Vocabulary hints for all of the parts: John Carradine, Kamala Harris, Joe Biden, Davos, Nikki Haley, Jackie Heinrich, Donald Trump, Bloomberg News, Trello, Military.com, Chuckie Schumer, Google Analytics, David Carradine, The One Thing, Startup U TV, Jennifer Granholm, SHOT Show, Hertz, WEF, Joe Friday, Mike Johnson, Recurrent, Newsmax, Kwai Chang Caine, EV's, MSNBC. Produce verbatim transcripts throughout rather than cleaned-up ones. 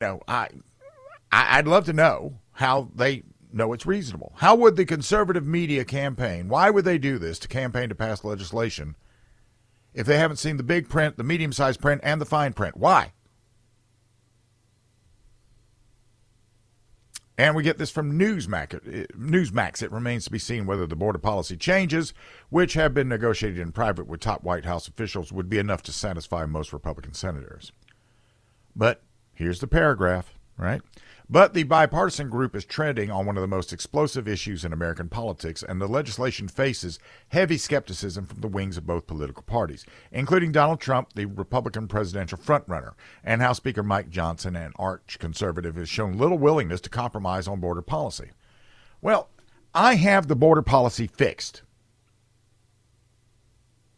know, I, I'd love to know how they know it's reasonable. How would the conservative media campaign, why would they do this to campaign to pass legislation if they haven't seen the big print, the medium-sized print, and the fine print? Why? And we get this from Newsmax. Newsmax. It remains to be seen whether the border policy changes, which have been negotiated in private with top White House officials, would be enough to satisfy most Republican senators. But here's the paragraph, right? But the bipartisan group is treading on one of the most explosive issues in American politics, and the legislation faces heavy skepticism from the wings of both political parties, including Donald Trump, the Republican presidential frontrunner, and House Speaker Mike Johnson, an arch-conservative, has shown little willingness to compromise on border policy. Well, I have the border policy fixed.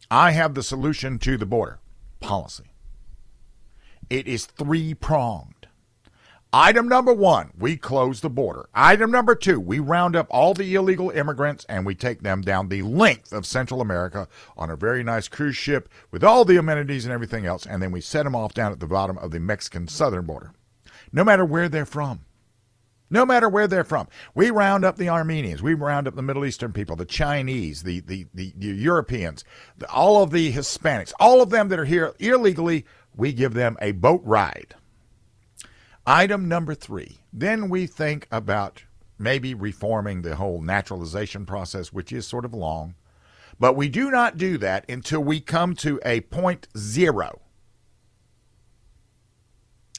I have the solution to the border policy. It is three-pronged. Item number one, we close the border. Item number two, we round up all the illegal immigrants and we take them down the length of Central America on a very nice cruise ship with all the amenities and everything else, and then we set them off down at the bottom of the Mexican southern border. No matter where they're from. No matter where they're from. We round up the Armenians. We round up the Middle Eastern people, the Chinese, the, the, the, the Europeans, the, all of the Hispanics, all of them that are here illegally. We give them a boat ride. Item number three, then we think about maybe reforming the whole naturalization process, which is sort of long, but we do not do that until we come to a point zero.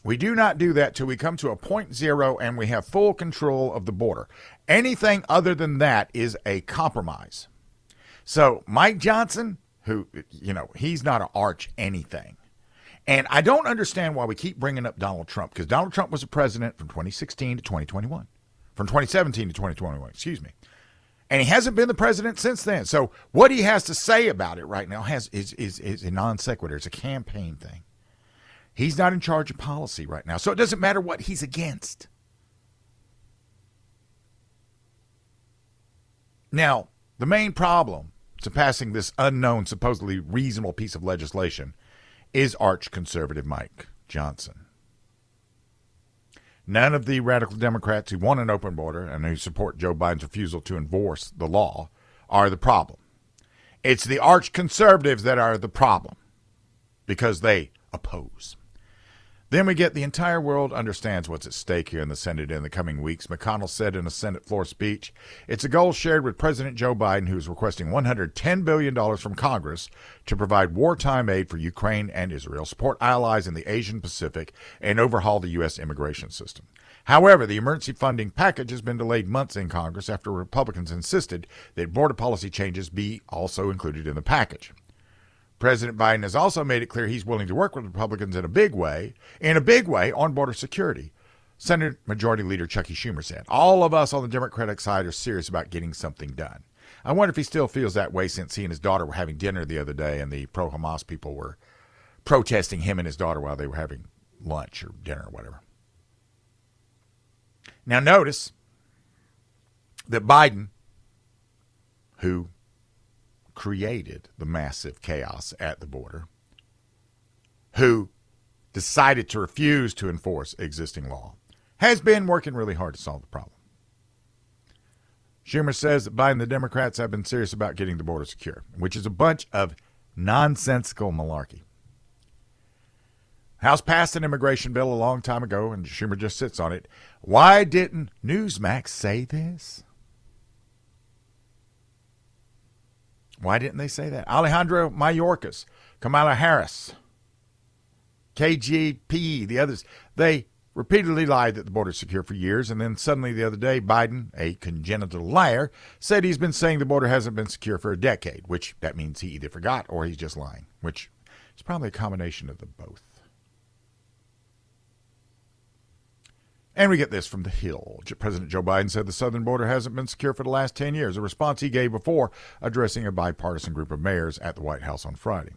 We do not do that till we come to a point zero and we have full control of the border. Anything other than that is a compromise. So Mike Johnson, who, you know, he's not an arch anything. And I don't understand why we keep bringing up Donald Trump, because Donald Trump was the president from twenty sixteen to twenty twenty-one, from twenty seventeen to twenty twenty-one, excuse me. And he hasn't been the president since then. So what he has to say about it right now has is, is, is a non sequitur. It's a campaign thing. He's not in charge of policy right now. So it doesn't matter what he's against. Now, the main problem to passing this unknown, supposedly reasonable piece of legislation is arch-conservative Mike Johnson. None of the radical Democrats who want an open border and who support Joe Biden's refusal to enforce the law are the problem. It's the arch-conservatives that are the problem because they oppose. Then we get the entire world understands what's at stake here in the Senate in the coming weeks. McConnell said in a Senate floor speech, it's a goal shared with President Joe Biden, who is requesting one hundred ten billion dollars from Congress to provide wartime aid for Ukraine and Israel, support allies in the Asian Pacific, and overhaul the U S immigration system. However, the emergency funding package has been delayed months in Congress after Republicans insisted that border policy changes be also included in the package. President Biden has also made it clear he's willing to work with Republicans in a big way, in a big way on border security. Senate Majority Leader Chuckie Schumer said, all of us on the Democratic side are serious about getting something done. I wonder if he still feels that way since he and his daughter were having dinner the other day and the pro-Hamas people were protesting him and his daughter while they were having lunch or dinner or whatever. Now notice that Biden, who created the massive chaos at the border, who decided to refuse to enforce existing law, has been working really hard to solve the problem. Schumer says that Biden and the Democrats have been serious about getting the border secure, which is a bunch of nonsensical malarkey. House passed an immigration bill a long time ago, and Schumer just sits on it. Why didn't Newsmax say this? Why didn't they say that? Alejandro Mayorkas, Kamala Harris, K G P, the others, they repeatedly lied that the border is secure for years, and then suddenly the other day, Biden, a congenital liar, said he's been saying the border hasn't been secure for a decade, which that means he either forgot or he's just lying, which is probably a combination of the both. And we get this from The Hill. President Joe Biden said the southern border hasn't been secure for the last ten years, a response he gave before addressing a bipartisan group of mayors at the White House on Friday.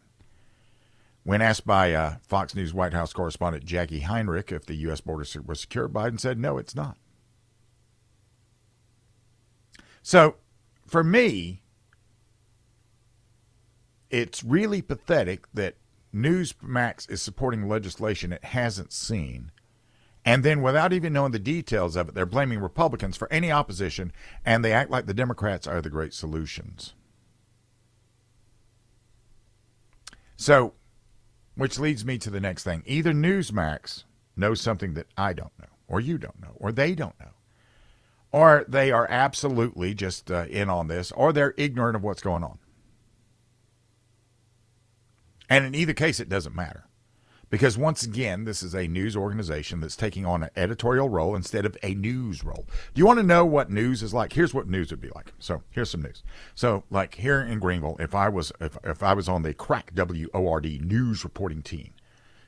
When asked by uh, Fox News White House correspondent Jackie Heinrich if the U S border was secure, Biden said, no, it's not. So, for me, it's really pathetic that Newsmax is supporting legislation it hasn't seen And then without even knowing the details of it, they're blaming Republicans for any opposition, and they act like the Democrats are the great solutions. So, which leads me to the next thing. Either Newsmax knows something that I don't know, or you don't know, or they don't know, or they are absolutely just uh, in on this, or they're ignorant of what's going on. And in either case, it doesn't matter. Because once again, this is a news organization that's taking on an editorial role instead of a news role. Do you want to know what news is like? Here's what news would be like. So here's some news. So like here in Greenville, if I was if, if I was on the crack W O R D news reporting team,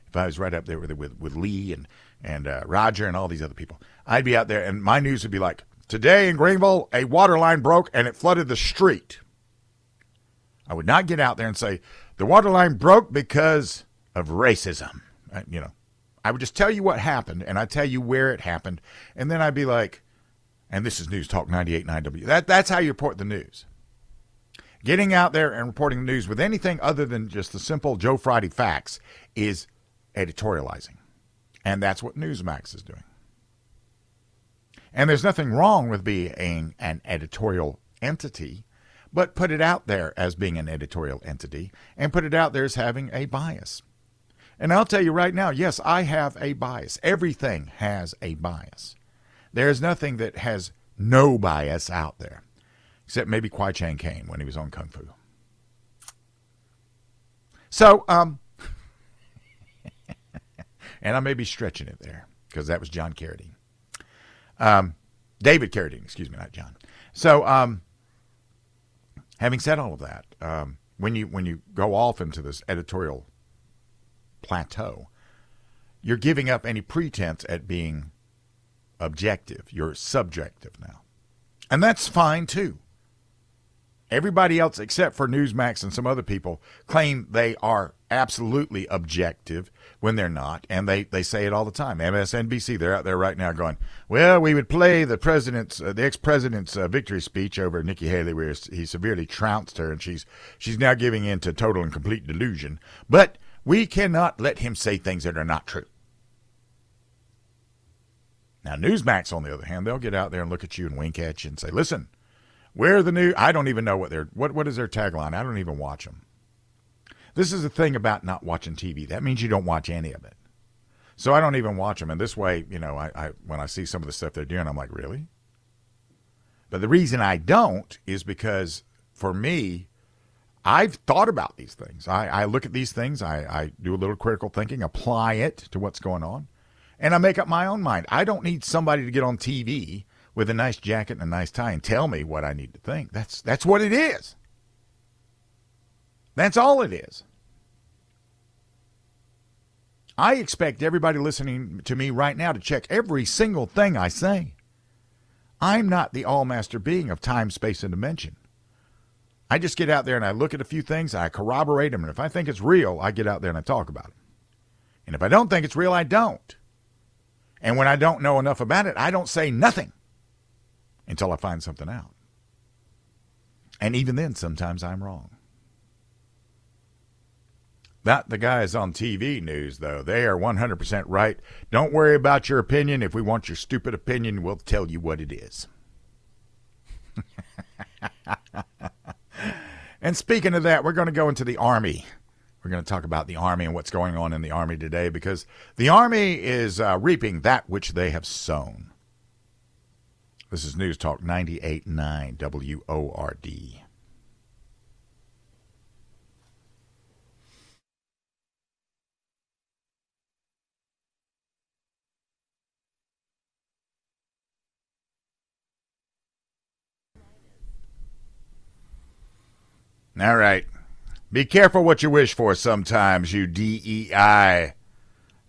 if I was right up there with with, with Lee and, and uh, Roger and all these other people, I'd be out there and my news would be like, today in Greenville, a water line broke and it flooded the street. I would not get out there and say, the water line broke because of racism. I, you know, I would just tell you what happened, and I tell you where it happened, and then I'd be like, and this is News Talk ninety-eight point nine W. That, that's how you report the news. Getting out there and reporting the news with anything other than just the simple Joe Friday facts is editorializing, and that's what Newsmax is doing. And there's nothing wrong with being an editorial entity, but put it out there as being an editorial entity, and put it out there as having a bias. And I'll tell you right now, yes, I have a bias. Everything has a bias. There's nothing that has no bias out there, except maybe Kwai Chang Caine when he was on Kung Fu. So, um, and I may be stretching it there, because that was John Carradine. Um, David Carradine, excuse me, not John. So, um, having said all of that, um, when you when you go off into this editorial plateau, you're giving up any pretense at being objective. You're subjective now. And that's fine, too. Everybody else except for Newsmax and some other people claim they are absolutely objective when they're not, and they, they say it all the time. M S N B C, they're out there right now going, well, we would play the president's, uh, the ex-president's uh, victory speech over Nikki Haley, where he severely trounced her, and she's she's now giving in to total and complete delusion. But we cannot let him say things that are not true. Now, Newsmax, on the other hand, they'll get out there and look at you and wink at you and say, listen, we're the new, I don't even know what their, what, what is their tagline? I don't even watch them. This is the thing about not watching T V. That means you don't watch any of it. So I don't even watch them. And this way, you know, I, I when I see some of the stuff they're doing, I'm like, really? But the reason I don't is because, for me, I've thought about these things. I, I look at these things. I, I do a little critical thinking, apply it to what's going on, and I make up my own mind. I don't need somebody to get on T V with a nice jacket and a nice tie and tell me what I need to think. That's that's what it is. That's all it is. I expect everybody listening to me right now to check every single thing I say. I'm not the all-master being of time, space, and dimension. I just get out there and I look at a few things, I corroborate them, and if I think it's real, I get out there and I talk about it. And if I don't think it's real, I don't. And when I don't know enough about it, I don't say nothing until I find something out. And even then, sometimes I'm wrong. Not the guys on T V news, though. They are one hundred percent right. Don't worry about your opinion. If we want your stupid opinion, we'll tell you what it is. And speaking of that, we're going to go into the Army. We're going to talk about the Army and what's going on in the Army today, because the Army is uh, reaping that which they have sown. This is News Talk ninety-eight point nine W O R D. All right. Be careful what you wish for sometimes, you D E I,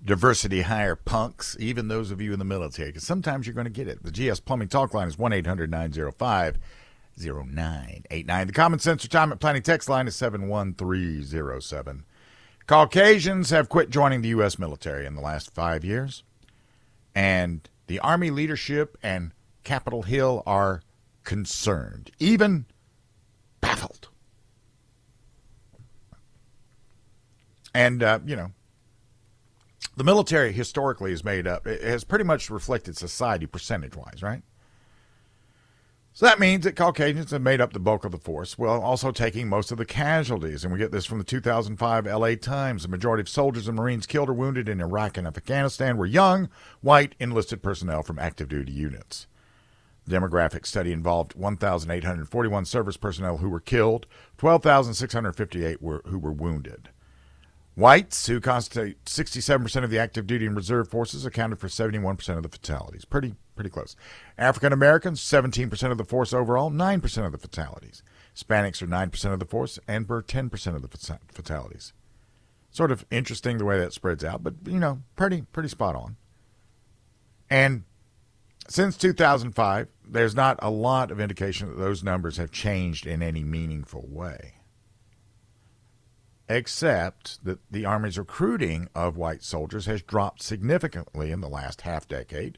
diversity hire punks, even those of you in the military, because sometimes you're going to get it. The G S Plumbing Talk Line is one eight hundred nine oh five oh nine eight nine. The Common Sense Retirement Planning Text Line is seven one three oh seven. Caucasians have quit joining the U S military in the last five years, and the Army leadership and Capitol Hill are concerned, even baffled. And, uh, you know, the military historically is made up, it has pretty much reflected society percentage-wise, right? So that means that Caucasians have made up the bulk of the force, while also taking most of the casualties. And we get this from the two thousand five L A Times. The majority of soldiers and Marines killed or wounded in Iraq and Afghanistan were young, white, enlisted personnel from active duty units. The demographic study involved one thousand eight hundred forty-one service personnel who were killed, twelve thousand six hundred fifty-eight were, who were wounded. Whites, who constitute sixty-seven percent of the active duty and reserve forces, accounted for seventy-one percent of the fatalities. Pretty pretty close. African Americans, seventeen percent of the force overall, nine percent of the fatalities. Hispanics are nine percent of the force and were ten percent of the fatalities. Sort of interesting the way that spreads out, but, you know, pretty pretty spot on. And since two thousand five, there's not a lot of indication that those numbers have changed in any meaningful way, except that the Army's recruiting of white soldiers has dropped significantly in the last half decade,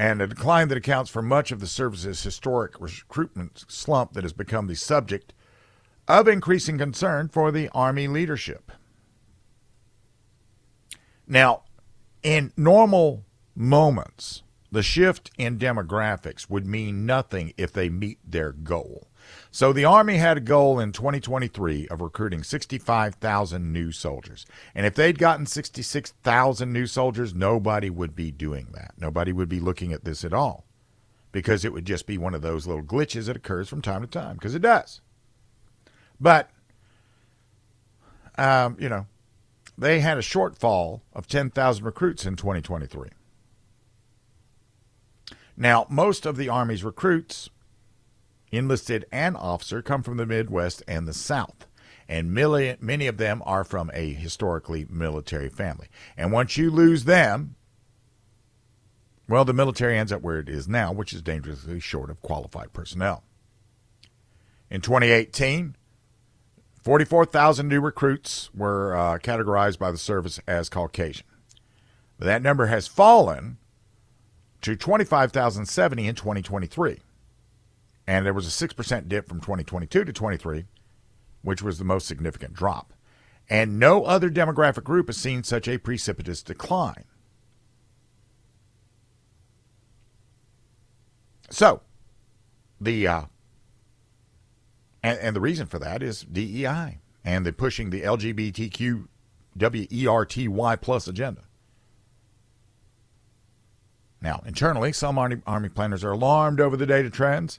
and a decline that accounts for much of the service's historic recruitment slump that has become the subject of increasing concern for the Army leadership. Now, in normal moments, the shift in demographics would mean nothing if they meet their goal. So the Army had a goal in twenty twenty-three of recruiting sixty-five thousand new soldiers. And if they'd gotten sixty-six thousand new soldiers, nobody would be doing that. Nobody would be looking at this at all, because it would just be one of those little glitches that occurs from time to time, because it does. But, um, you know, they had a shortfall of ten thousand recruits in twenty twenty-three. Now, most of the Army's recruits, enlisted and officer, come from the Midwest and the South, and many of them are from a historically military family. And once you lose them, well, the military ends up where it is now, which is dangerously short of qualified personnel. In twenty eighteen, forty-four thousand new recruits were uh, categorized by the service as Caucasian. But that number has fallen to twenty-five thousand seventy in twenty twenty-three. And there was a six percent dip from twenty twenty-two to twenty-three, which was the most significant drop. And no other demographic group has seen such a precipitous decline. So, the uh, and, and the reason for that is D E I and the pushing the L G B T Q W E R T Y plus agenda. Now, internally, some Army, Army planners are alarmed over the data trends,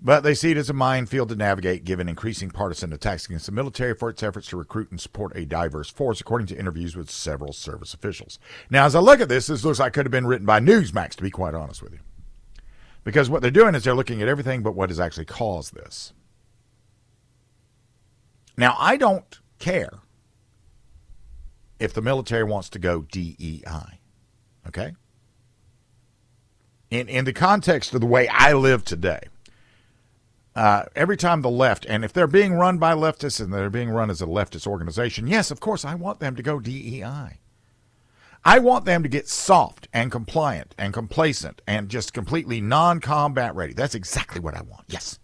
but they see it as a minefield to navigate given increasing partisan attacks against the military for its efforts to recruit and support a diverse force, according to interviews with several service officials. Now, as I look at this, this looks like it could have been written by Newsmax, to be quite honest with you, because what they're doing is they're looking at everything but what has actually caused this. Now, I don't care if the military wants to go D E I, okay? In, in the context of the way I live today, uh, every time the left, and if they're being run by leftists and they're being run as a leftist organization, yes, of course, I want them to go D E I. I want them to get soft and compliant and complacent and just completely non-combat ready. That's exactly what I want, yes.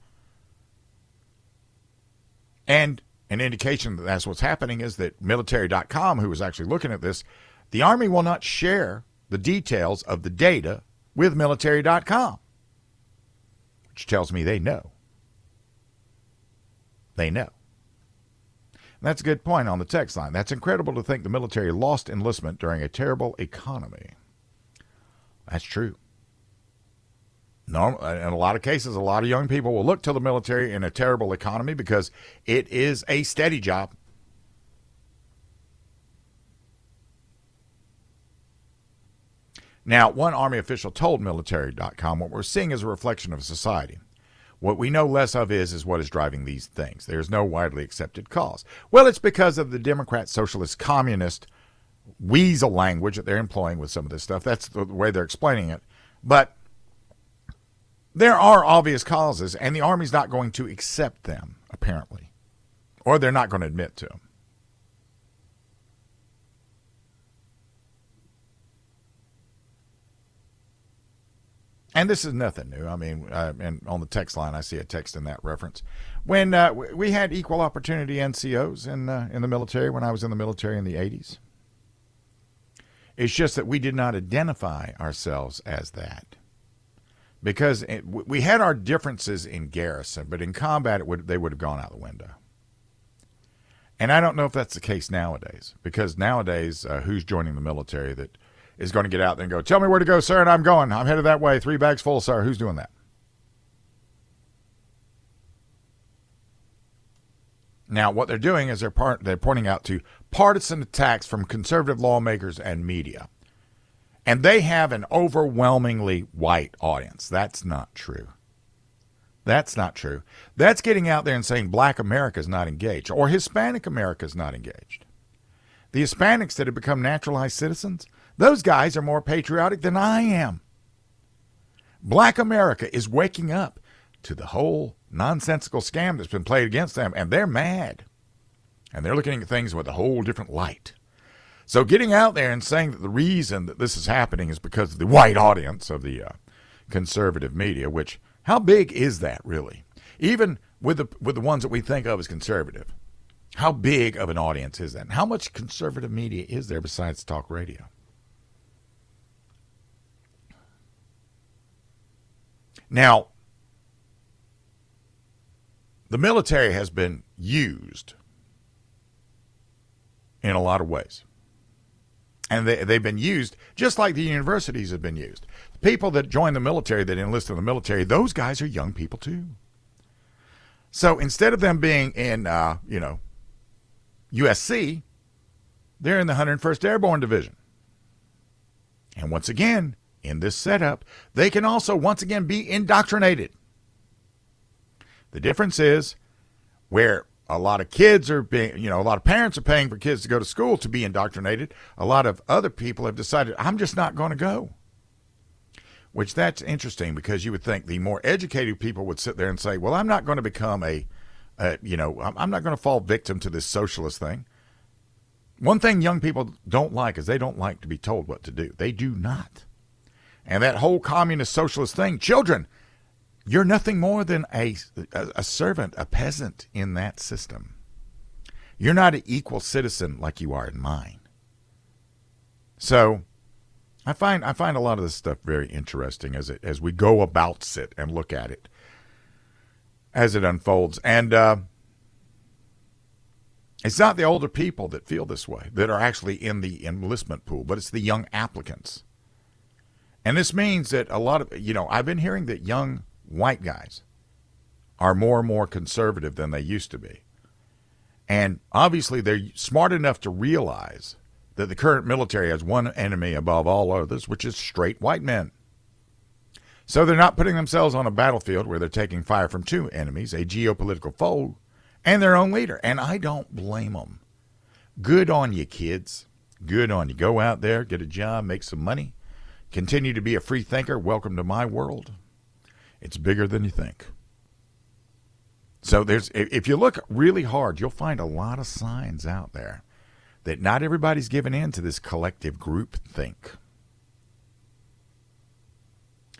And an indication that that's what's happening is that military dot com, who was actually looking at this, the Army will not share the details of the data with military dot com, which tells me they know. They know. And that's a good point on the text line. That's incredible to think the military lost enlistment during a terrible economy. That's true. No, in a lot of cases, a lot of young people will look to the military in a terrible economy because it is a steady job. Now, one Army official told military dot com, what we're seeing is a reflection of society. What we know less of is, is what is driving these things. There's no widely accepted cause. Well, it's because of the Democrat, Socialist, Communist weasel language that they're employing with some of this stuff. That's the way they're explaining it. But there are obvious causes, and the Army's not going to accept them, apparently. Or they're not going to admit to them. And this is nothing new. I mean, uh, and on the text line, I see a text in that reference. When uh, we had equal opportunity N C Os in, uh, in the military, when I was in the military in the eighties, It's just that we did not identify ourselves as that. Because it, we had our differences in garrison, but in combat, it would, they would have gone out the window. And I don't know if that's the case nowadays, because nowadays, uh, who's joining the military that is going to get out there and go, tell me where to go, sir, and I'm going. I'm headed that way. Three bags full, sir. Who's doing that? Now, what they're doing is they're, part, they're pointing out to partisan attacks from conservative lawmakers and media. And they have an overwhelmingly white audience. That's not true. That's not true. That's getting out there and saying black America is not engaged or Hispanic America is not engaged. The Hispanics that have become naturalized citizens, those guys are more patriotic than I am. Black America is waking up to the whole nonsensical scam that's been played against them, and they're mad. And they're looking at things with a whole different light. So getting out there and saying that the reason that this is happening is because of the white audience of the uh, conservative media, which, how big is that really? Even with the with the ones that we think of as conservative, how big of an audience is that? And how much conservative media is there besides talk radio? Now, the military has been used in a lot of ways. And they, they've been used just like the universities have been used. People that join the military, that enlist in the military, those guys are young people too. So instead of them being in, uh, you know, U S C, they're in the one hundred first Airborne Division. And once again, in this setup, they can also once again be indoctrinated. The difference is where a lot of kids are being, you know, a lot of parents are paying for kids to go to school to be indoctrinated. A lot of other people have decided, I'm just not going to go. Which that's interesting, because you would think the more educated people would sit there and say, well, I'm not going to become a, a you know, I'm not going to fall victim to this socialist thing. One thing young people don't like is they don't like to be told what to do. They do not. And that whole communist socialist thing, children, you're nothing more than a, a, a servant, a peasant in that system. You're not an equal citizen like you are in mine. So I find I find a lot of this stuff very interesting as it as we go about it and look at it as it unfolds. And uh, it's not the older people that feel this way, that are actually in the enlistment pool, but it's the young applicants. And this means that a lot of, you know, I've been hearing that young white guys are more and more conservative than they used to be. And obviously they're smart enough to realize that the current military has one enemy above all others, which is straight white men. So they're not putting themselves on a battlefield where they're taking fire from two enemies, a geopolitical foe and their own leader. And I don't blame them. Good on you, kids. Good on you. Go out there, get a job, make some money, continue to be a free thinker. Welcome to my world. It's bigger than you think. So there's, if you look really hard, you'll find a lot of signs out there that not everybody's giving in to this collective group think.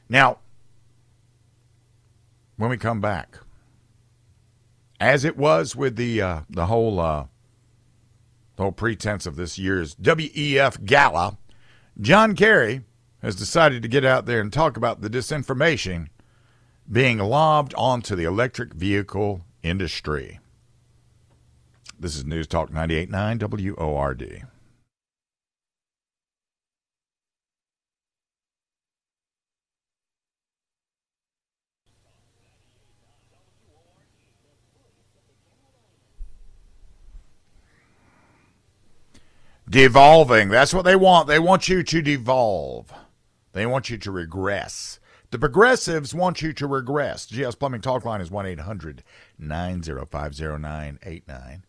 Now, when we come back, as it was with the uh, the whole uh, the whole pretense of this year's W E F gala, John Kerry has decided to get out there and talk about the disinformation being lobbed onto the electric vehicle industry. This is News Talk ninety-eight point nine W O R D. Devolving. That's what they want. They want you to devolve. They want you to regress. The progressives want you to regress. G S Plumbing Talk Line is one eight hundred nine oh five oh nine eight nine.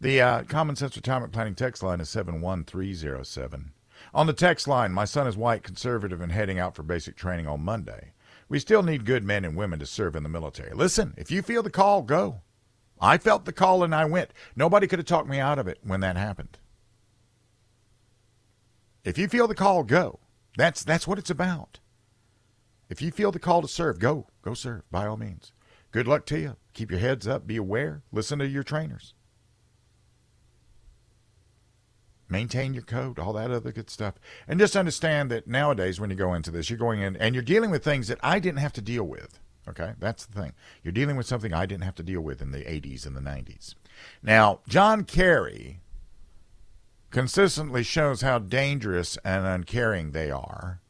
The uh, Common Sense Retirement Planning text line is seven one three oh seven. On the text line, my son is white, conservative, and heading out for basic training on Monday. We still need good men and women to serve in the military. Listen, if you feel the call, go. I felt the call and I went. Nobody could have talked me out of it when that happened. If you feel the call, go. That's, that's what it's about. If you feel the call to serve, go. Go serve, by all means. Good luck to you. Keep your heads up. Be aware. Listen to your trainers. maintain your code, all that other good stuff. And just understand that nowadays when you go into this, you're going in and you're dealing with things that I didn't have to deal with. Okay, that's the thing. You're dealing with something I didn't have to deal with in the eighties and the nineties. Now, John Kerry consistently shows how dangerous and uncaring they are,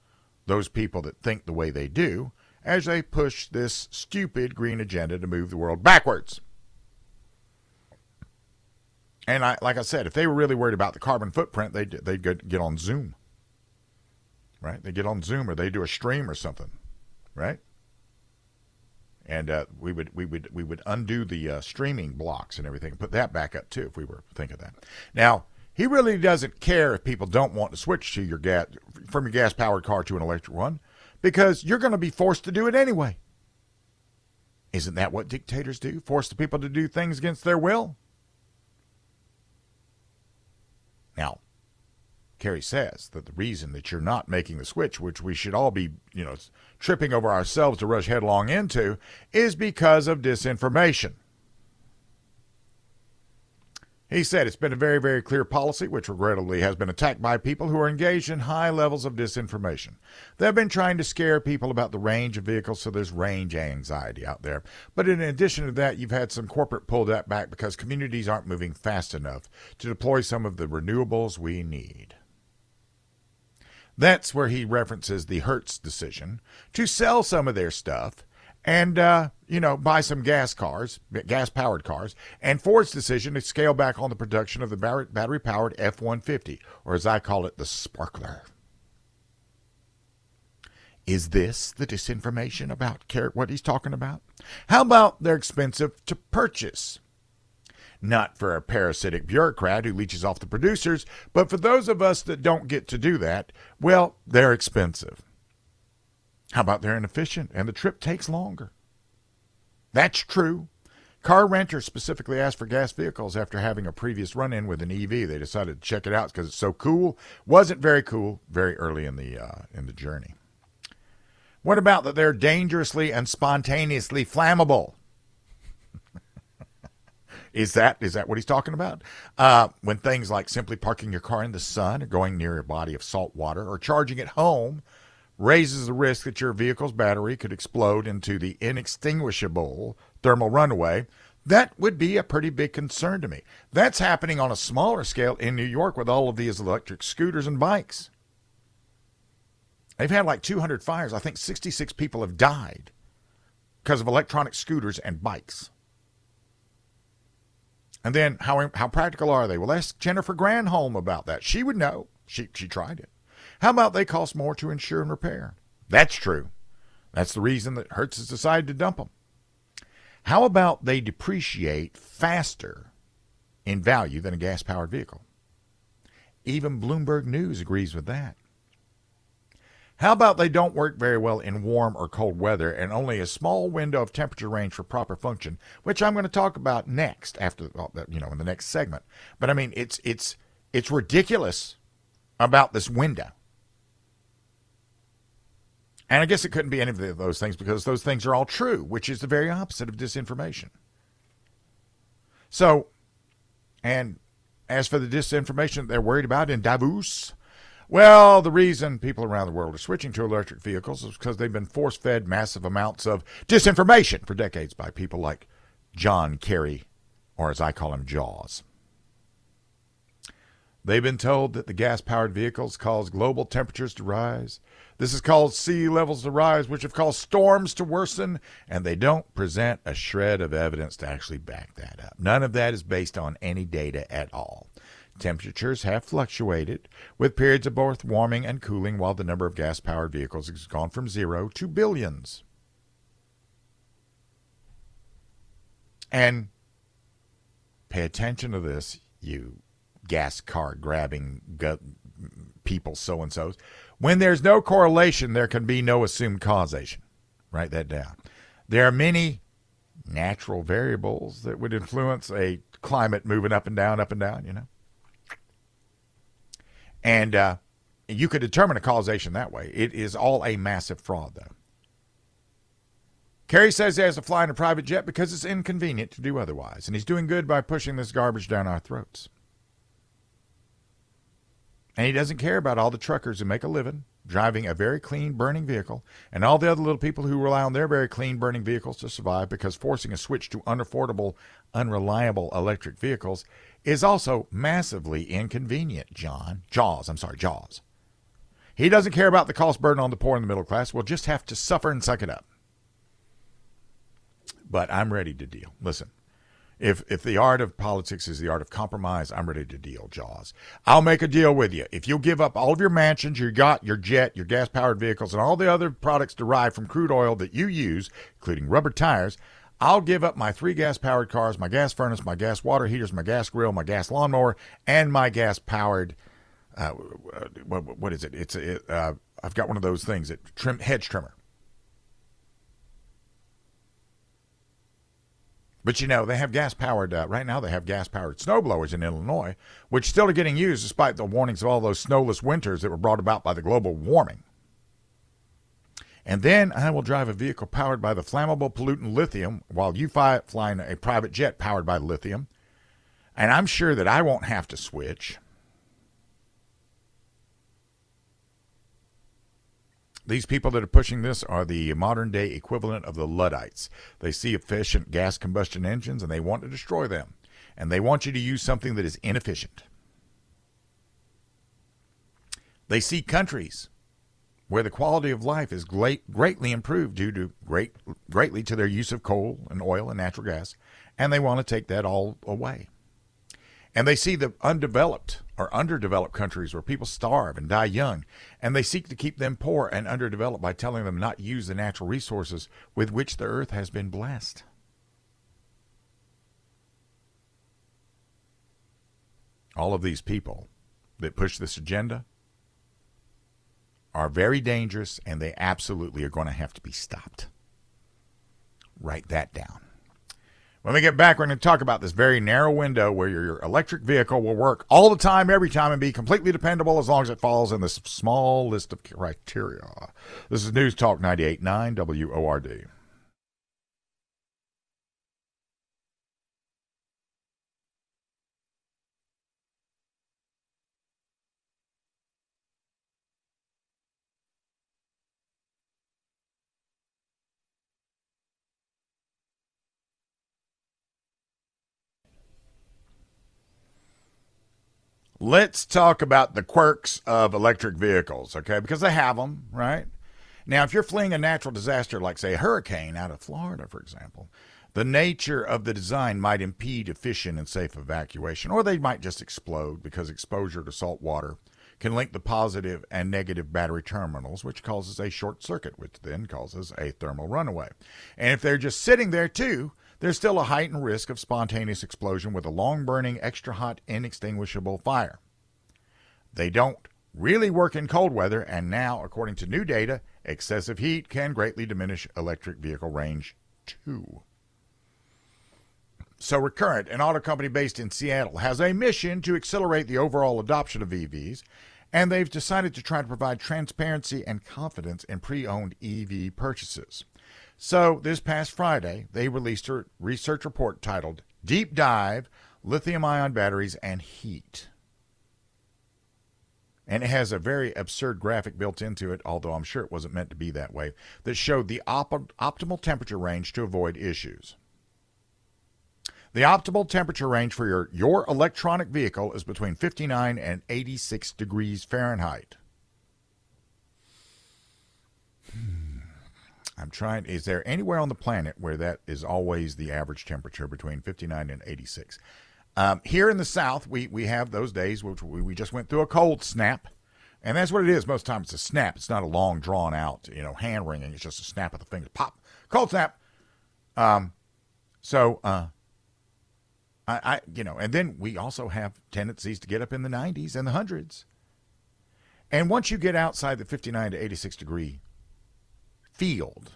those people that think the way they do, as they push this stupid green agenda to move the world backwards. And I, like I said, if they were really worried about the carbon footprint, they'd, they'd get on Zoom, right? They get on Zoom or they do a stream or something, right? And uh, we would we would we would undo the uh, streaming blocks and everything, put that back up too if we were thinking that. Now he really doesn't care if people don't want to switch to your gas from your gas powered car to an electric one, because you're going to be forced to do it anyway. Isn't that what dictators do? Force the people to do things against their will. Now, Kerry says that the reason that you're not making the switch, which we should all be, you know, tripping over ourselves to rush headlong into, is because of disinformation. He said it's been a very, very clear policy, which regrettably has been attacked by people who are engaged in high levels of disinformation. They've been trying to scare people about the range of vehicles, so there's range anxiety out there. But in addition to that, you've had some corporate pull that back because communities aren't moving fast enough to deploy some of the renewables we need. That's where he references the Hertz decision to sell some of their stuff and, uh, you know, buy some gas cars, gas-powered cars, and Ford's decision to scale back on the production of the battery-powered F one fifty, or as I call it, the sparkler. Is this the disinformation about what he's talking about? How about they're expensive to purchase? Not for a parasitic bureaucrat who leeches off the producers, but for those of us that don't get to do that, well, they're expensive. How about they're inefficient and the trip takes longer? That's true. Car renters specifically asked for gas vehicles after having a previous run-in with an E V. They decided to check it out because it's so cool. Wasn't very cool very early in the, uh, in the journey. What about that they're dangerously and spontaneously flammable? Is that is that what he's talking about? Uh, when things like simply parking your car in the sun or going near a body of salt water or charging at home raises the risk that your vehicle's battery could explode into the inextinguishable thermal runaway, that would be a pretty big concern to me. That's happening on a smaller scale in New York with all of these electric scooters and bikes. They've had like two hundred fires. I think sixty-six people have died because of electronic scooters and bikes. And then how, how practical are they? Well, ask Jennifer Granholm about that. She would know. She, she tried it. How about they cost more to insure and repair? That's true. That's the reason that Hertz has decided to dump them. How about they depreciate faster in value than a gas-powered vehicle? Even Bloomberg News agrees with that. How about they don't work very well in warm or cold weather and only a small window of temperature range for proper function, which I'm going to talk about next after, you know, in the next segment. But I mean, it's it's it's ridiculous about this window. And I guess it couldn't be any of those things because those things are all true, which is the very opposite of disinformation. So, and as for the disinformation they're worried about in Davos, well, the reason people around the world are switching to electric vehicles is because they've been force-fed massive amounts of disinformation for decades by people like John Kerry, or as I call him, Jaws. They've been told that the gas-powered vehicles cause global temperatures to rise. This has caused sea levels to rise, which have caused storms to worsen, and they don't present a shred of evidence to actually back that up. None of that is based on any data at all. Temperatures have fluctuated, with periods of both warming and cooling, while the number of gas-powered vehicles has gone from zero to billions. And pay attention to this, you gas car grabbing gut people so-and-sos. When there's no correlation, there can be no assumed causation. Write that down. There are many natural variables that would influence a climate moving up and down, up and down, you know. And uh, you could determine a causation that way. It is all a massive fraud, though. Kerry says he has to fly in a private jet because it's inconvenient to do otherwise, and he's doing good by pushing this garbage down our throats. And he doesn't care about all the truckers who make a living driving a very clean burning vehicle and all the other little people who rely on their very clean burning vehicles to survive, because forcing a switch to unaffordable, unreliable electric vehicles is also massively inconvenient, John. Jaws, I'm sorry, Jaws. He doesn't care about the cost burden on the poor and the middle class. We'll just have to suffer and suck it up. But I'm ready to deal. Listen, if if the art of politics is the art of compromise, I'm ready to deal, Jaws. I'll make a deal with you. If you'll give up all of your mansions, your yacht, your jet, your gas-powered vehicles, and all the other products derived from crude oil that you use, including rubber tires, I'll give up my three gas-powered cars, my gas furnace, my gas water heaters, my gas grill, my gas lawnmower, and my gas-powered, uh, what, what is it? It's it, uh, I've got one of those things, that trim, hedge trimmer. But, you know, they have gas-powered, uh, right now they have gas-powered snowblowers in Illinois, which still are getting used despite the warnings of all those snowless winters that were brought about by the global warming. And then I will drive a vehicle powered by the flammable pollutant lithium while you fly, fly in a private jet powered by lithium. And I'm sure that I won't have to switch. These people that are pushing this are the modern-day equivalent of the Luddites. They see efficient gas combustion engines, and they want to destroy them. And they want you to use something that is inefficient. They see countries where the quality of life is great, greatly improved due to great, greatly to their use of coal and oil and natural gas, and they want to take that all away. And they see the undeveloped or underdeveloped countries where people starve and die young, and they seek to keep them poor and underdeveloped by telling them not to use the natural resources with which the earth has been blessed. All of these people that push this agenda are very dangerous, and they absolutely are going to have to be stopped. Write that down. When we get back, we're going to talk about this very narrow window where your electric vehicle will work all the time, every time, and be completely dependable as long as it falls in this small list of criteria. This is News Talk ninety-eight point nine W O R D. Let's talk about the quirks of electric vehicles, okay? Because they have them, right? Now, if you're fleeing a natural disaster like, say, a hurricane out of Florida, for example, the nature of the design might impede efficient and safe evacuation, or they might just explode because exposure to salt water can link the positive and negative battery terminals, which causes a short circuit, which then causes a thermal runaway. And if they're just sitting there, too, there's still a heightened risk of spontaneous explosion with a long-burning, extra-hot, inextinguishable fire. They don't really work in cold weather, and now, according to new data, excessive heat can greatly diminish electric vehicle range, too. So Recurrent, an auto company based in Seattle, has a mission to accelerate the overall adoption of E Vs, and they've decided to try to provide transparency and confidence in pre-owned E V purchases. So this past Friday, they released a research report titled Deep Dive, Lithium-Ion Batteries and Heat. And it has a very absurd graphic built into it, although I'm sure it wasn't meant to be that way, that showed the op optimal temperature range to avoid issues. The optimal temperature range for your, your electronic vehicle is between fifty-nine and eighty-six degrees Fahrenheit. I'm trying, is there anywhere on the planet where that is always the average temperature between fifty-nine and eighty-six? Um, here in the South, we, we have those days which we, we just went through a cold snap. And that's what it is. Most times it's a snap. It's not a long, drawn-out, you know, hand wringing. It's just a snap of the finger. Pop. Cold snap. Um, so, uh, I, I, you know, and then we also have tendencies to get up in the nineties and the hundreds. And once you get outside the fifty-nine to eighty-six degree field,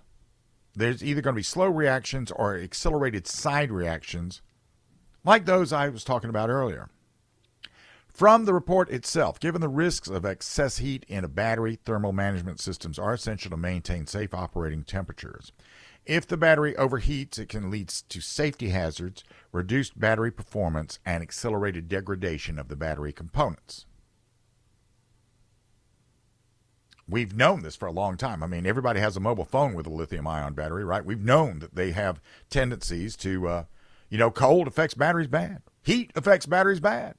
there's either going to be slow reactions or accelerated side reactions like those I was talking about earlier. From the report itself, given the risks of excess heat in a battery, thermal management systems are essential to maintain safe operating temperatures. If the battery overheats, it can lead to safety hazards, reduced battery performance, and accelerated degradation of the battery components. We've known this for a long time. I mean, everybody has a mobile phone with a lithium-ion battery, right? We've known that they have tendencies to, uh, you know, cold affects batteries bad. Heat affects batteries bad.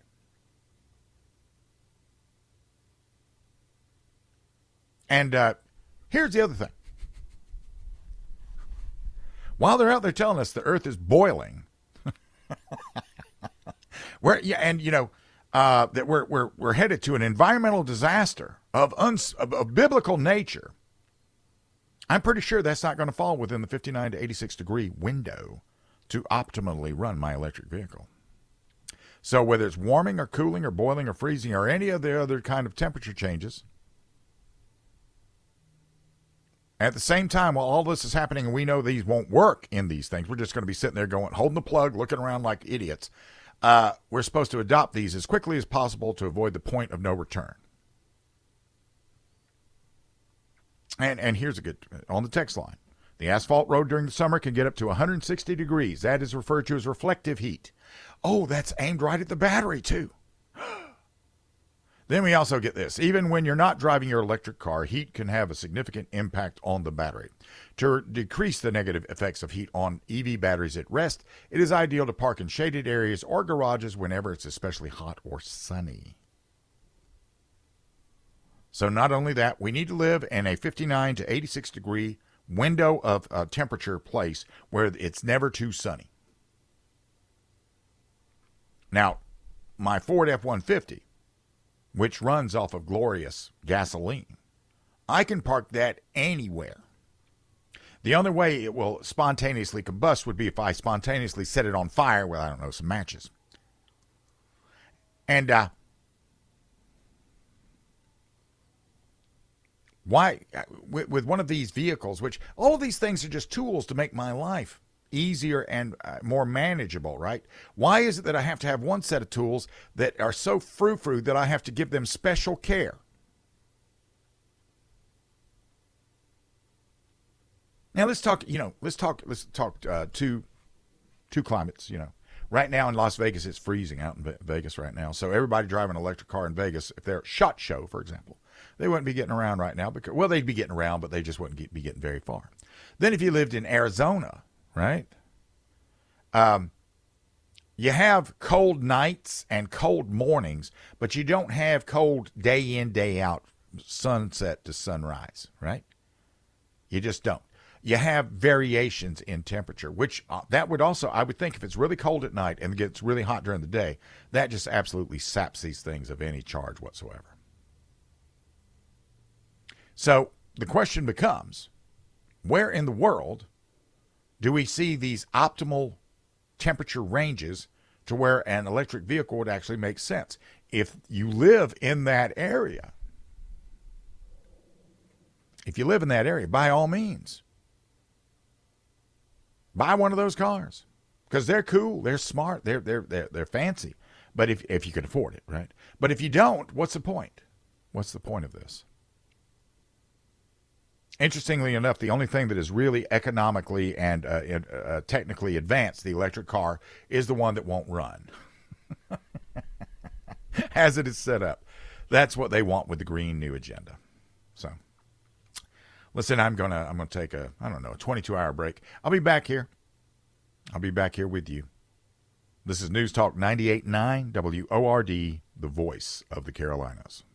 And uh, here's the other thing. While they're out there telling us the Earth is boiling, we're, yeah, and, you know, uh, that we're, we're, we're headed to an environmental disaster of, uns, of, of biblical nature, I'm pretty sure that's not going to fall within the fifty-nine to eighty-six degree window to optimally run my electric vehicle. So whether it's warming or cooling or boiling or freezing or any of the other kind of temperature changes, at the same time, while all this is happening and we know these won't work in these things, we're just going to be sitting there going, holding the plug, looking around like idiots. Uh, we're supposed to adopt these as quickly as possible to avoid the point of no return. And and here's a good, on the text line. The asphalt road during the summer can get up to one hundred sixty degrees. That is referred to as reflective heat. Oh, that's aimed right at the battery too. Then we also get this. Even when you're not driving your electric car, heat can have a significant impact on the battery. To decrease the negative effects of heat on E V batteries at rest, it is ideal to park in shaded areas or garages whenever it's especially hot or sunny. So not only that, we need to live in a fifty-nine to eighty-six degree window of uh, temperature place where it's never too sunny. Now, my Ford F one fifty, which runs off of glorious gasoline, I can park that anywhere. The only way it will spontaneously combust would be if I spontaneously set it on fire with, I don't know, some matches. And uh, why, with, with one of these vehicles, which all of these things are just tools to make my life easier and uh, more manageable, right? Why is it that I have to have one set of tools that are so frou-frou that I have to give them special care? Now let's talk, you know, let's talk, let's talk uh, two, two climates, you know. Right now in Las Vegas, it's freezing out in Vegas right now. So everybody driving an electric car in Vegas, if they're at SHOT Show, for example, they wouldn't be getting around right now. Because, well, they'd be getting around, but they just wouldn't get, be getting very far. Then if you lived in Arizona, right? Um, you have cold nights and cold mornings, but you don't have cold day in, day out, sunset to sunrise, right? You just don't. You have variations in temperature, which uh, that would also, I would think, if it's really cold at night and gets really hot during the day, that just absolutely saps these things of any charge whatsoever. So the question becomes, where in the world do we see these optimal temperature ranges to where an electric vehicle would actually make sense? If you live in that area, if you live in that area, by all means, buy one of those cars because they're cool, they're smart, they're, they're, they're, they're fancy. But if, if you can afford it, right? But if you don't, what's the point? What's the point of this? Interestingly enough, the only thing that is really economically and uh, uh, technically advanced, the electric car, is the one that won't run. As it is set up. That's what they want with the Green New Agenda. So, listen, I'm going to I'm gonna take a, I don't know, a twenty-two hour break. I'll be back here. I'll be back here with you. This is News Talk ninety-eight point nine W O R D, the voice of the Carolinas.